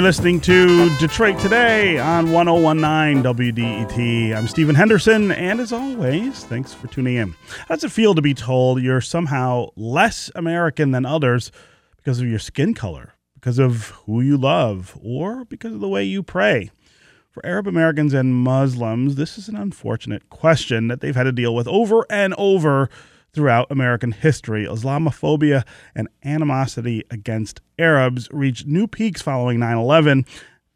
You're listening to Detroit Today on 101.9 WDET. I'm Stephen Henderson, and as always, thanks for tuning in. How does it feel to be told you're somehow less American than others because of your skin color, because of who you love, or because of the way you pray? For Arab Americans and Muslims, this is an unfortunate question that they've had to deal with over and over throughout American history. Islamophobia and animosity against Arabs reached new peaks following 9/11.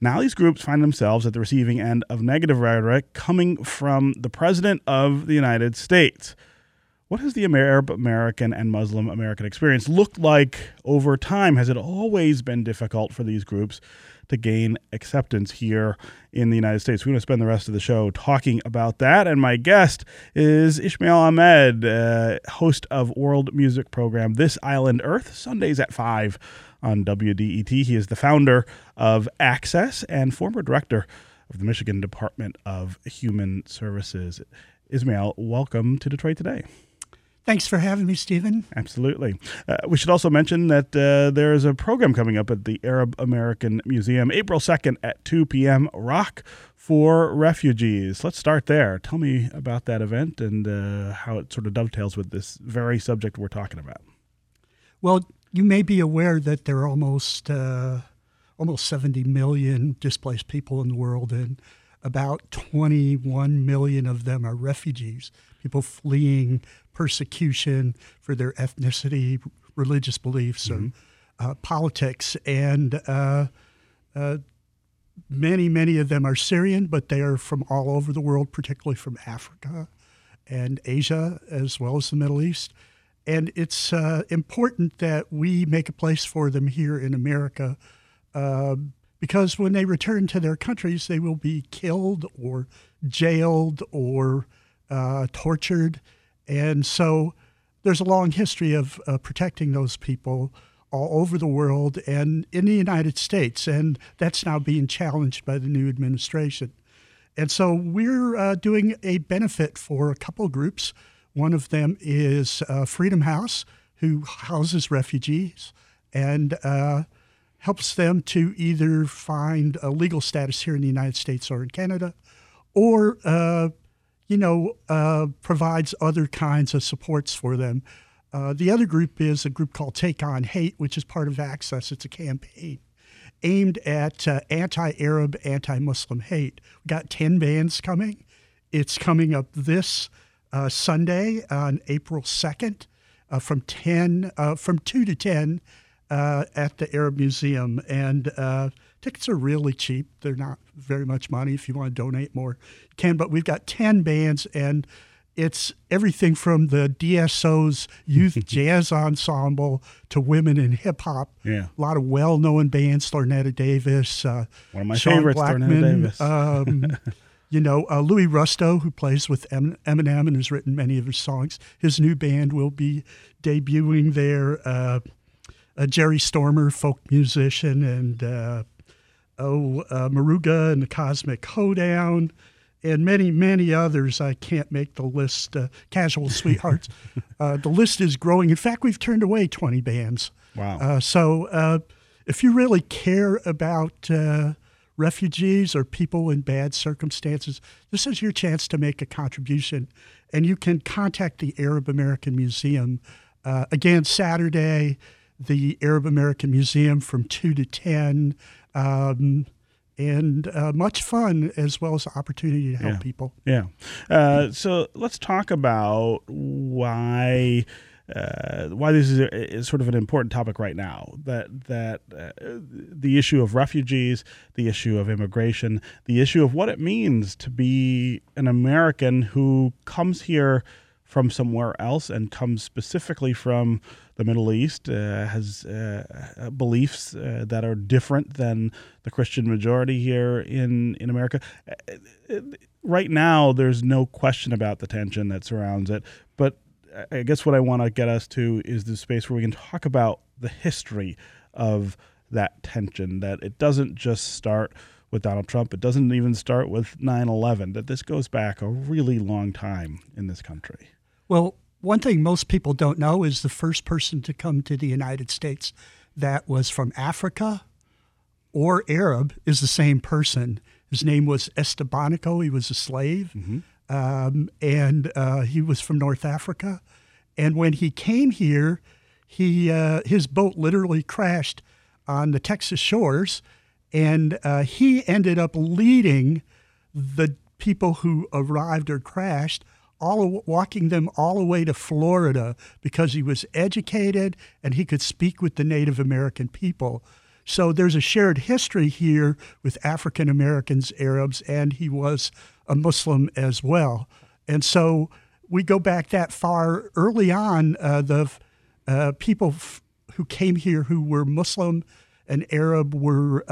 Now these groups find themselves at the receiving end of negative rhetoric coming from the President of the United States. What has the Arab American and Muslim American experience looked like over time? Has it always been difficult for these groups to gain acceptance here in the United States? We're going to spend the rest of the show talking about that. And my guest is Ismael Ahmed, host of World Music Program, This Island Earth, Sundays at 5 on WDET. He is the founder of Access and former director of the Michigan Department of Human Services. Ismael, welcome to Detroit Today. Thanks for having me, Stephen. Absolutely. We should also mention that there is a program coming up at the Arab American Museum, April 2nd at 2 p.m., Rock for Refugees. Let's start there. Tell me about that event and how it sort of dovetails with this very subject we're talking about. Well, you may be aware that there are almost 70 million displaced people in the world, and about 21 million of them are refugees, people fleeing persecution for their ethnicity, religious beliefs, or politics. And many, many of them are Syrian, but they are from all over the world, particularly from Africa and Asia, as well as the Middle East. And it's important that we make a place for them here in America, because when they return to their countries, they will be killed or jailed or tortured. And so there's a long history of protecting those people all over the world and in the United States, and that's now being challenged by the new administration. And so we're doing a benefit for a couple groups. One of them is Freedom House, who houses refugees and helps them to either find a legal status here in the United States or in Canada, or provides other kinds of supports for them. The other group is a group called Take On Hate, which is part of Access. It's a campaign aimed at anti-Arab, anti-Muslim hate. We've got 10 bands coming. It's coming up this Sunday on April 2nd from 2 to 10 at the Arab Museum. And tickets are really cheap. They're not very much money. If you want to donate more, you can. But we've got 10 bands, and it's everything from the DSO's Youth Jazz Ensemble to women in hip-hop. Yeah. A lot of well-known bands, Thornetta Davis. One of my Sean favorites, Blackman, Thornetta Davis. Louis Rusto, who plays with Eminem and has written many of his songs. His new band will be debuting there. Jerry Stormer, folk musician, and Maruga and the Cosmic Hoedown, and many, many others. I can't make the list. Casual Sweethearts. The list is growing. In fact, we've turned away 20 bands. Wow. So if you really care about refugees or people in bad circumstances, this is your chance to make a contribution. And you can contact the Arab American Museum. Again, Saturday, the Arab American Museum from 2 to 10. And much fun, as well as opportunity to help people. Yeah. So let's talk about why this is sort of an important topic right now, that the issue of refugees, the issue of immigration, the issue of what it means to be an American who comes here from somewhere else and comes specifically from the Middle East, has beliefs that are different than the Christian majority here in America. Right now, there's no question about the tension that surrounds it. But I guess what I want to get us to is the space where we can talk about the history of that tension, that it doesn't just start with Donald Trump. It doesn't even start with 9/11, that this goes back a really long time in this country. Well, one thing most people don't know is the first person to come to the United States that was from Africa or Arab is the same person. His name was Estebanico. He was a slave, and he was from North Africa. And when he came here, his boat literally crashed on the Texas shores, and he ended up leading the people who arrived or crashed, walking them all the way to Florida, because he was educated and he could speak with the Native American people. So there's a shared history here with African Americans, Arabs, and he was a Muslim as well. And so we go back that far. Early on, the people who came here who were Muslim and Arab were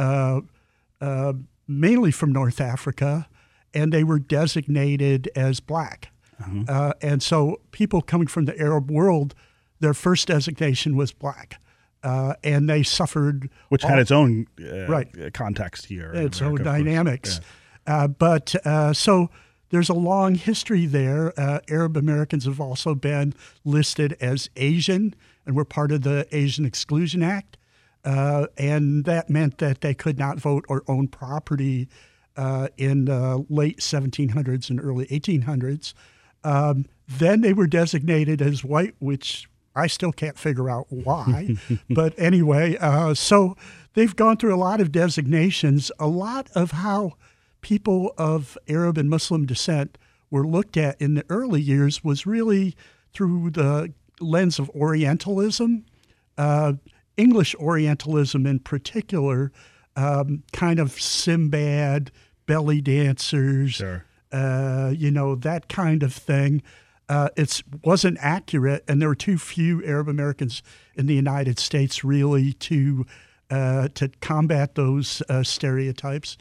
mainly from North Africa, and they were designated as black. Mm-hmm. And so people coming from the Arab world, their first designation was black. And they suffered... Which had its own context here. Its own dynamics. Yeah. So there's a long history there. Arab Americans have also been listed as Asian, and were part of the Asian Exclusion Act. And that meant that they could not vote or own property in the late 1700s and early 1800s. Then they were designated as white, which... I still can't figure out why, but anyway, so they've gone through a lot of designations. A lot of how people of Arab and Muslim descent were looked at in the early years was really through the lens of Orientalism, English Orientalism in particular, kind of Sinbad, belly dancers, sure. That kind of thing. It wasn't accurate, and there were too few Arab Americans in the United States really to combat those stereotypes,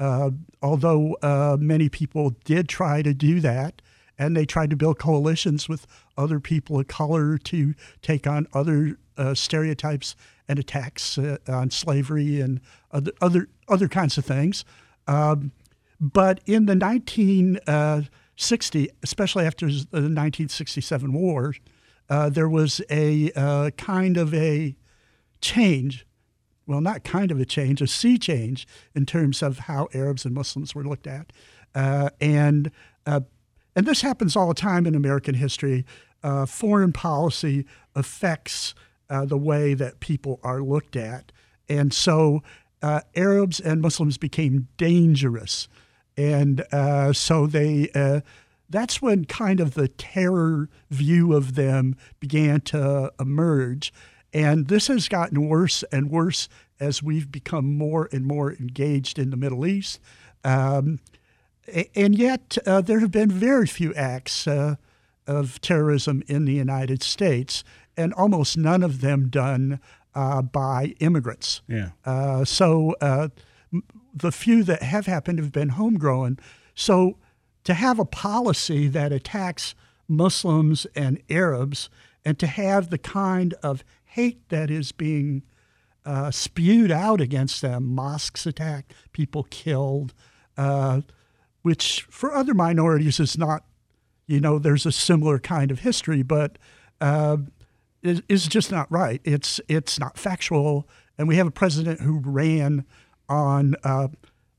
although many people did try to do that, and they tried to build coalitions with other people of color to take on other stereotypes and attacks on slavery and other kinds of things. But in the 1960s, especially after the 1967 war, there was a sea change in terms of how Arabs and Muslims were looked at. And this happens all the time in American history. Foreign policy affects the way that people are looked at. And so Arabs and Muslims became dangerous. And so that's when kind of the terror view of them began to emerge. And this has gotten worse and worse as we've become more and more engaged in the Middle East. And yet there have been very few acts of terrorism in the United States, and almost none of them done by immigrants. Yeah. The few that have happened have been homegrown. So to have a policy that attacks Muslims and Arabs, and to have the kind of hate that is being spewed out against them, mosques attacked, people killed, which for other minorities is not, there's a similar kind of history, but it's just not right. It's not factual. And we have a president who ran on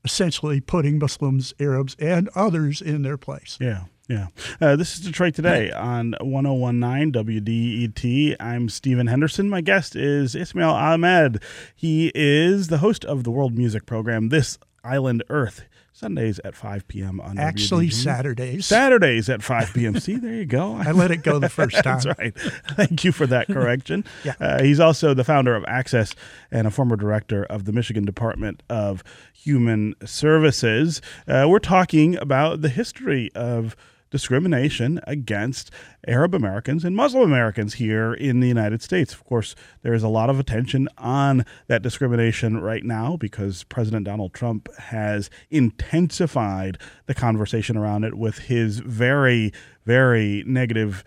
essentially putting Muslims, Arabs, and others in their place. Yeah, yeah. This is Detroit Today on 101.9 WDET. I'm Stephen Henderson. My guest is Ismael Ahmed. He is the host of the World Music Program, This Island Earth, Sundays at 5 p.m. on WDET. Actually, Saturdays. Saturdays at 5 p.m. See, there you go. I let it go the first time. That's right. Thank you for that correction. Yeah. He's also the founder of Access and a former director of the Michigan Department of Human Services. We're talking about the history of discrimination against Arab Americans and Muslim Americans here in the United States. Of course, there is a lot of attention on that discrimination right now because President Donald Trump has intensified the conversation around it with his very very negative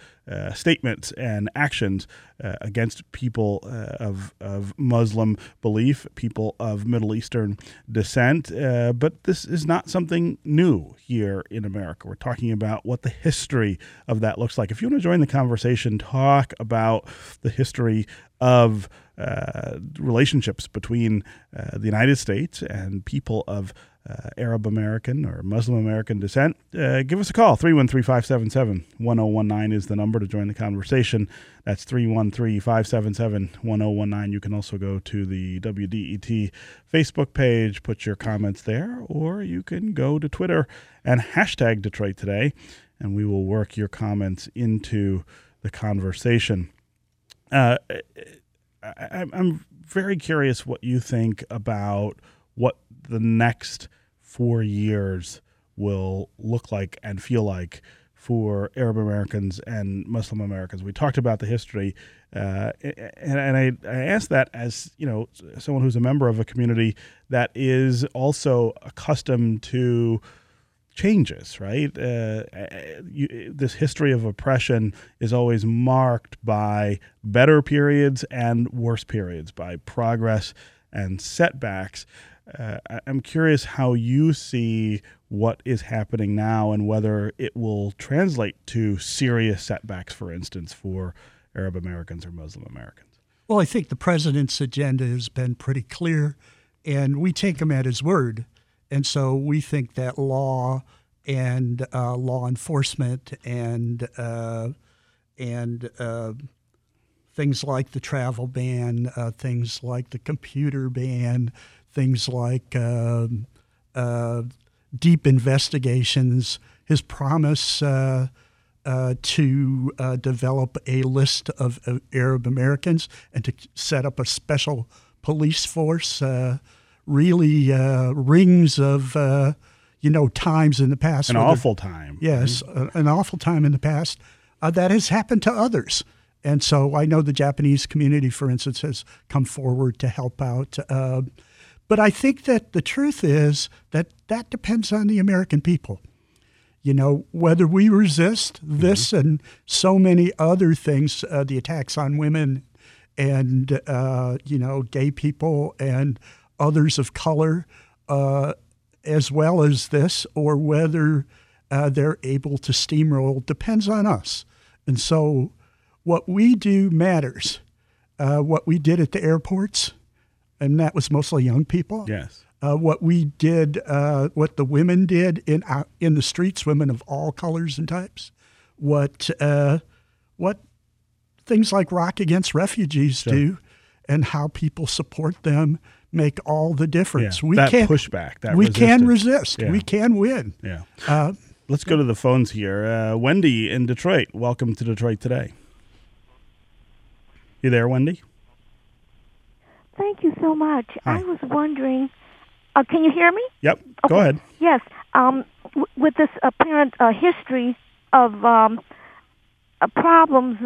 statements and actions against people of Muslim belief, people of Middle Eastern descent. But this is not something new here in America. We're talking about what the history of that looks like. If you want to join the conversation, talk about the history of relationships between the United States and people of Arab American or Muslim American descent, give us a call. 313-577-1019 is the number to join the conversation. That's 313-577-1019. You can also go to the WDET Facebook page, put your comments there, or you can go to Twitter and hashtag Detroit Today, and we will work your comments into the conversation. I'm very curious what you think about what the next 4 years will look like and feel like for Arab Americans and Muslim Americans. We talked about the history, and I ask that as, you know, someone who's a member of a community that is also accustomed to changes, right? This history of oppression is always marked by better periods and worse periods, by progress and setbacks. I'm curious how you see what is happening now and whether it will translate to serious setbacks, for instance, for Arab Americans or Muslim Americans. Well, I think the president's agenda has been pretty clear, and we take him at his word. And so we think that law and law enforcement and things like the travel ban, things like the computer ban, things like deep investigations, his promise to develop a list of Arab Americans and to set up a special police force really rings of, times in the past. An awful time. Yes, an awful time in the past that has happened to others. And so I know the Japanese community, for instance, has come forward to help out. But I think that the truth is that that depends on the American people. You know, whether we resist this and so many other things, the attacks on women and, gay people and others of color, as well as this, or whether they're able to steamroll, depends on us. And so what we do matters. What we did at the airports, and that was mostly young people. Yes. What we did, what the women did in the streets, women of all colors and types. What things like Rock Against Refugees do, and how people support them make all the difference. Yeah, that pushback, that resistance. We can resist. Yeah. We can win. Yeah. Let's go to the phones here. Wendy in Detroit. Welcome to Detroit Today. You there, Wendy? Thank you so much. Hi. I was wondering, can you hear me? Yep. Okay. Go ahead. Yes. With this apparent history of problems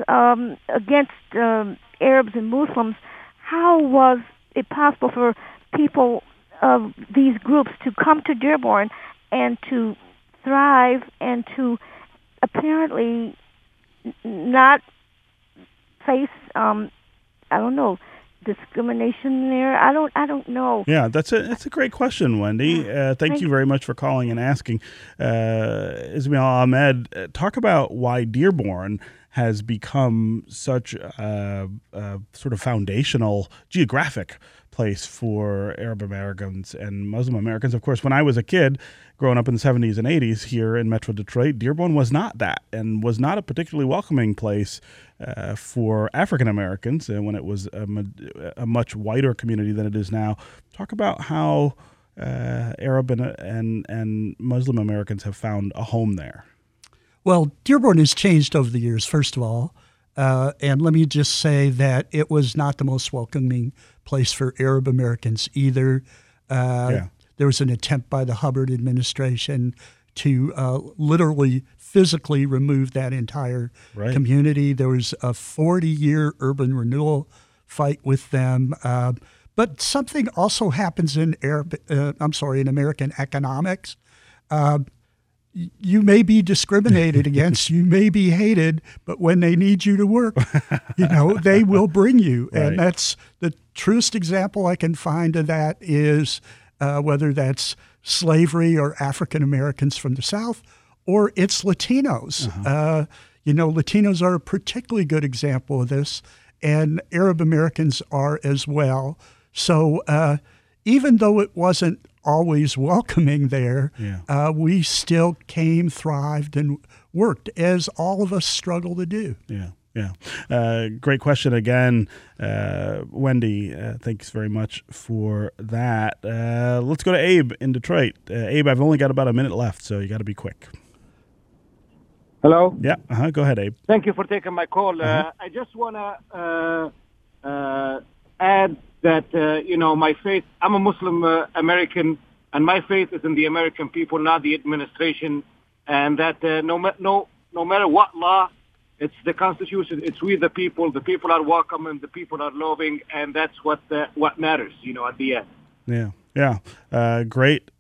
against Arabs and Muslims, how was it possible for people of these groups to come to Dearborn and to thrive and to apparently not face, discrimination there? I don't know. Yeah, that's a great question, Wendy. Thank you very much for calling and asking. Ismael Ahmed, talk about why Dearborn has become such a sort of foundational geographic place for Arab Americans and Muslim Americans. Of course, when I was a kid growing up in the 70s and 80s here in Metro Detroit, Dearborn was not that and was not a particularly welcoming place for African Americans, and when it was a much wider community than it is now. Talk about how Arab and Muslim Americans have found a home there. Well, Dearborn has changed over the years, first of all. And let me just say that it was not the most welcoming place for Arab Americans either. There was an attempt by the Hubbard administration to literally physically remove that entire community. There was a 40-year urban renewal fight with them. But something also happens in American economics. you may be discriminated against, you may be hated, but when they need you to work, you know, they will bring you. Right. And that's the truest example I can find of that is whether that's slavery or African Americans from the South, or it's Latinos. Uh-huh. You know, Latinos are a particularly good example of this, and Arab Americans are as well. So even though it wasn't always welcoming there, yeah, we still came, thrived, and worked, as all of us struggle to do. Yeah, yeah. Great question again, Wendy. Thanks very much for that. Let's go to Abe in Detroit. Abe, I've only got about a minute left, so you got to be quick. Hello? Yeah, go ahead, Abe. Thank you for taking my call. I just want to add that, you know, my faith, I'm a Muslim American, and my faith is in the American people, not the administration, and that no matter what law, it's the Constitution, it's we the people are welcome, and the people are loving, and that's what matters, you know, at the end. Yeah, yeah. Great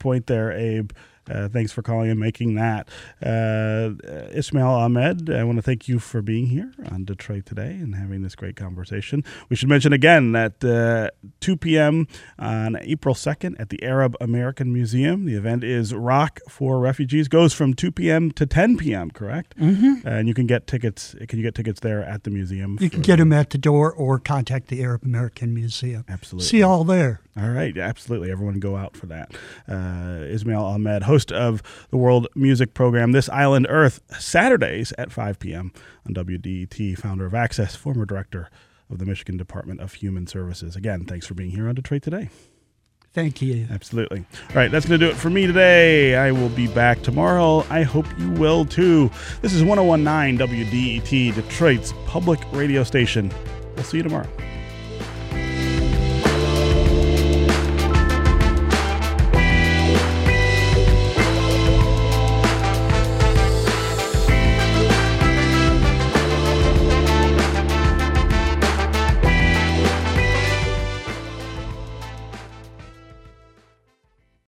point there, Abe. Thanks for calling and making that. Ismael Ahmed, I want to thank you for being here on Detroit Today and having this great conversation. We should mention again that 2 p.m. on April 2nd at the Arab American Museum. The event is Rock for Refugees. Goes from 2 p.m. to 10 p.m., correct? Mm-hmm. And you can get tickets. Can you get tickets there at the museum? You can get them at the door or contact the Arab American Museum. Absolutely. See you all there. All right. Absolutely. Everyone go out for that. Ismael Ahmed, host of the World Music Program, This Island Earth, Saturdays at 5 p.m. on WDET, founder of Access, former director of the Michigan Department of Human Services. Again, thanks for being here on Detroit Today. Thank you. Absolutely. All right, that's going to do it for me today. I will be back tomorrow. I hope you will, too. This is 101.9 WDET, Detroit's public radio station. We'll see you tomorrow.